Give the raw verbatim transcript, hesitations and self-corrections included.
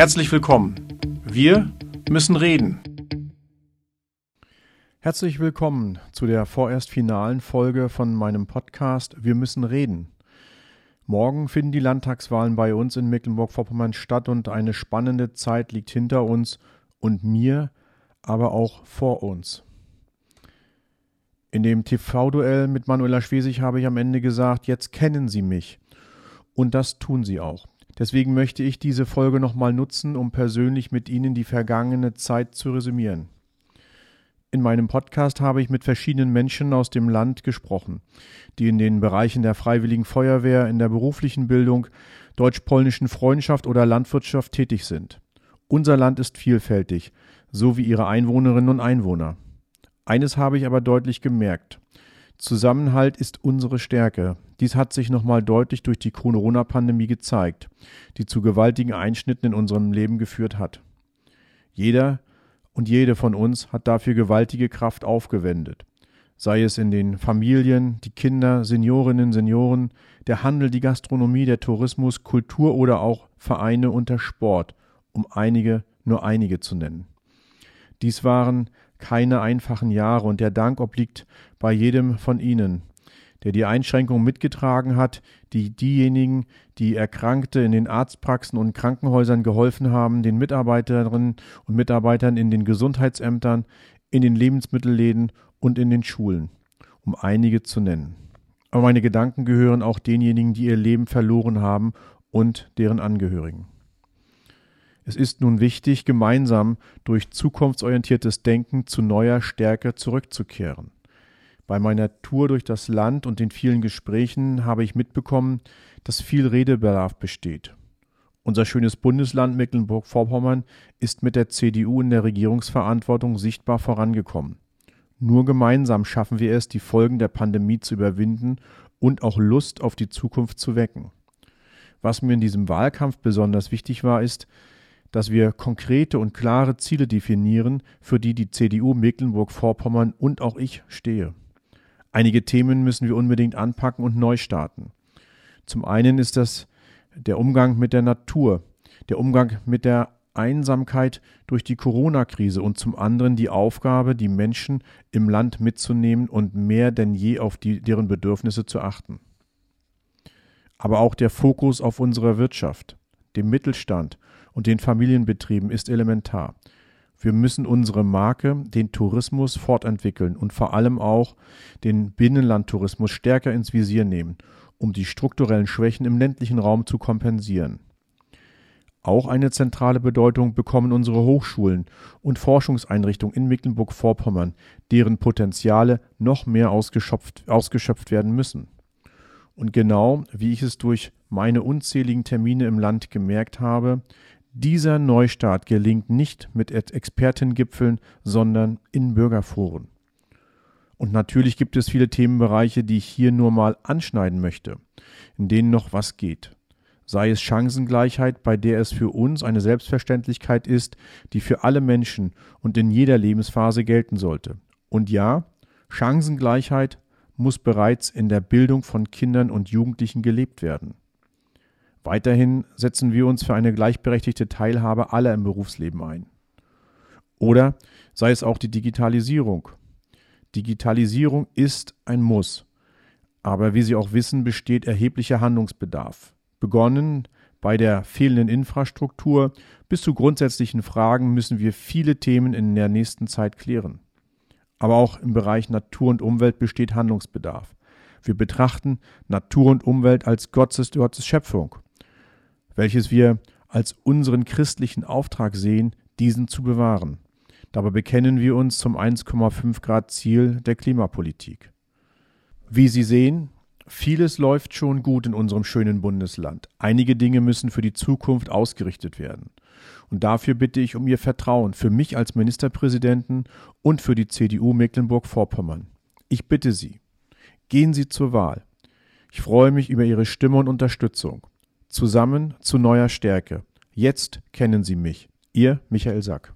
Herzlich willkommen. Wir müssen reden. Herzlich willkommen zu der vorerst finalen Folge von meinem Podcast Wir müssen reden. Morgen finden die Landtagswahlen bei uns in Mecklenburg-Vorpommern statt und eine spannende Zeit liegt hinter uns und mir, aber auch vor uns. In dem T V-Duell mit Manuela Schwesig habe ich am Ende gesagt, jetzt kennen Sie mich. Und das tun Sie auch. Deswegen möchte ich diese Folge nochmal nutzen, um persönlich mit Ihnen die vergangene Zeit zu resümieren. In meinem Podcast habe ich mit verschiedenen Menschen aus dem Land gesprochen, die in den Bereichen der Freiwilligen Feuerwehr, in der beruflichen Bildung, deutsch-polnischen Freundschaft oder Landwirtschaft tätig sind. Unser Land ist vielfältig, so wie ihre Einwohnerinnen und Einwohner. Eines habe ich aber deutlich gemerkt. Zusammenhalt ist unsere Stärke. Dies hat sich nochmal deutlich durch die Corona-Pandemie gezeigt, die zu gewaltigen Einschnitten in unserem Leben geführt hat. Jeder und jede von uns hat dafür gewaltige Kraft aufgewendet. Sei es in den Familien, die Kinder, Seniorinnen, Senioren, der Handel, die Gastronomie, der Tourismus, Kultur oder auch Vereine und der Sport, um einige, nur einige zu nennen. Dies waren keine einfachen Jahre und der Dank obliegt bei jedem von Ihnen, der die Einschränkungen mitgetragen hat, die diejenigen, die Erkrankte in den Arztpraxen und Krankenhäusern geholfen haben, den Mitarbeiterinnen und Mitarbeitern in den Gesundheitsämtern, in den Lebensmittelläden und in den Schulen, um einige zu nennen. Aber meine Gedanken gehören auch denjenigen, die ihr Leben verloren haben und deren Angehörigen. Es ist nun wichtig, gemeinsam durch zukunftsorientiertes Denken zu neuer Stärke zurückzukehren. Bei meiner Tour durch das Land und den vielen Gesprächen habe ich mitbekommen, dass viel Redebedarf besteht. Unser schönes Bundesland Mecklenburg-Vorpommern ist mit der C D U in der Regierungsverantwortung sichtbar vorangekommen. Nur gemeinsam schaffen wir es, die Folgen der Pandemie zu überwinden und auch Lust auf die Zukunft zu wecken. Was mir in diesem Wahlkampf besonders wichtig war, ist, dass wir konkrete und klare Ziele definieren, für die die C D U Mecklenburg-Vorpommern und auch ich stehe. Einige Themen müssen wir unbedingt anpacken und neu starten. Zum einen ist das der Umgang mit der Natur, der Umgang mit der Einsamkeit durch die Corona-Krise und zum anderen die Aufgabe, die Menschen im Land mitzunehmen und mehr denn je auf die, deren Bedürfnisse zu achten. Aber auch der Fokus auf unsere Wirtschaft, dem Mittelstand und den Familienbetrieben ist elementar. Wir müssen unsere Marke, den Tourismus fortentwickeln und vor allem auch den Binnenlandtourismus stärker ins Visier nehmen, um die strukturellen Schwächen im ländlichen Raum zu kompensieren. Auch eine zentrale Bedeutung bekommen unsere Hochschulen und Forschungseinrichtungen in Mecklenburg-Vorpommern, deren Potenziale noch mehr ausgeschöpft, ausgeschöpft werden müssen. Und genau wie ich es durch meine unzähligen Termine im Land gemerkt habe, dieser Neustart gelingt nicht mit Expertengipfeln, sondern in Bürgerforen. Und natürlich gibt es viele Themenbereiche, die ich hier nur mal anschneiden möchte, in denen noch was geht. Sei es Chancengleichheit, bei der es für uns eine Selbstverständlichkeit ist, die für alle Menschen und in jeder Lebensphase gelten sollte. Und ja, Chancengleichheit muss bereits in der Bildung von Kindern und Jugendlichen gelebt werden. Weiterhin setzen wir uns für eine gleichberechtigte Teilhabe aller im Berufsleben ein. Oder sei es auch die Digitalisierung. Digitalisierung ist ein Muss, aber wie Sie auch wissen, besteht erheblicher Handlungsbedarf. Begonnen bei der fehlenden Infrastruktur bis zu grundsätzlichen Fragen müssen wir viele Themen in der nächsten Zeit klären. Aber auch im Bereich Natur und Umwelt besteht Handlungsbedarf. Wir betrachten Natur und Umwelt als Gottes, Gottes Schöpfung, welches wir als unseren christlichen Auftrag sehen, diesen zu bewahren. Dabei bekennen wir uns zum eins Komma fünf Grad Ziel der Klimapolitik. Wie Sie sehen, vieles läuft schon gut in unserem schönen Bundesland. Einige Dinge müssen für die Zukunft ausgerichtet werden. Und dafür bitte ich um Ihr Vertrauen für mich als Ministerpräsidenten und für die C D U Mecklenburg-Vorpommern. Ich bitte Sie, gehen Sie zur Wahl. Ich freue mich über Ihre Stimme und Unterstützung. Zusammen zu neuer Stärke. Jetzt kennen Sie mich. Ihr Michael Sack.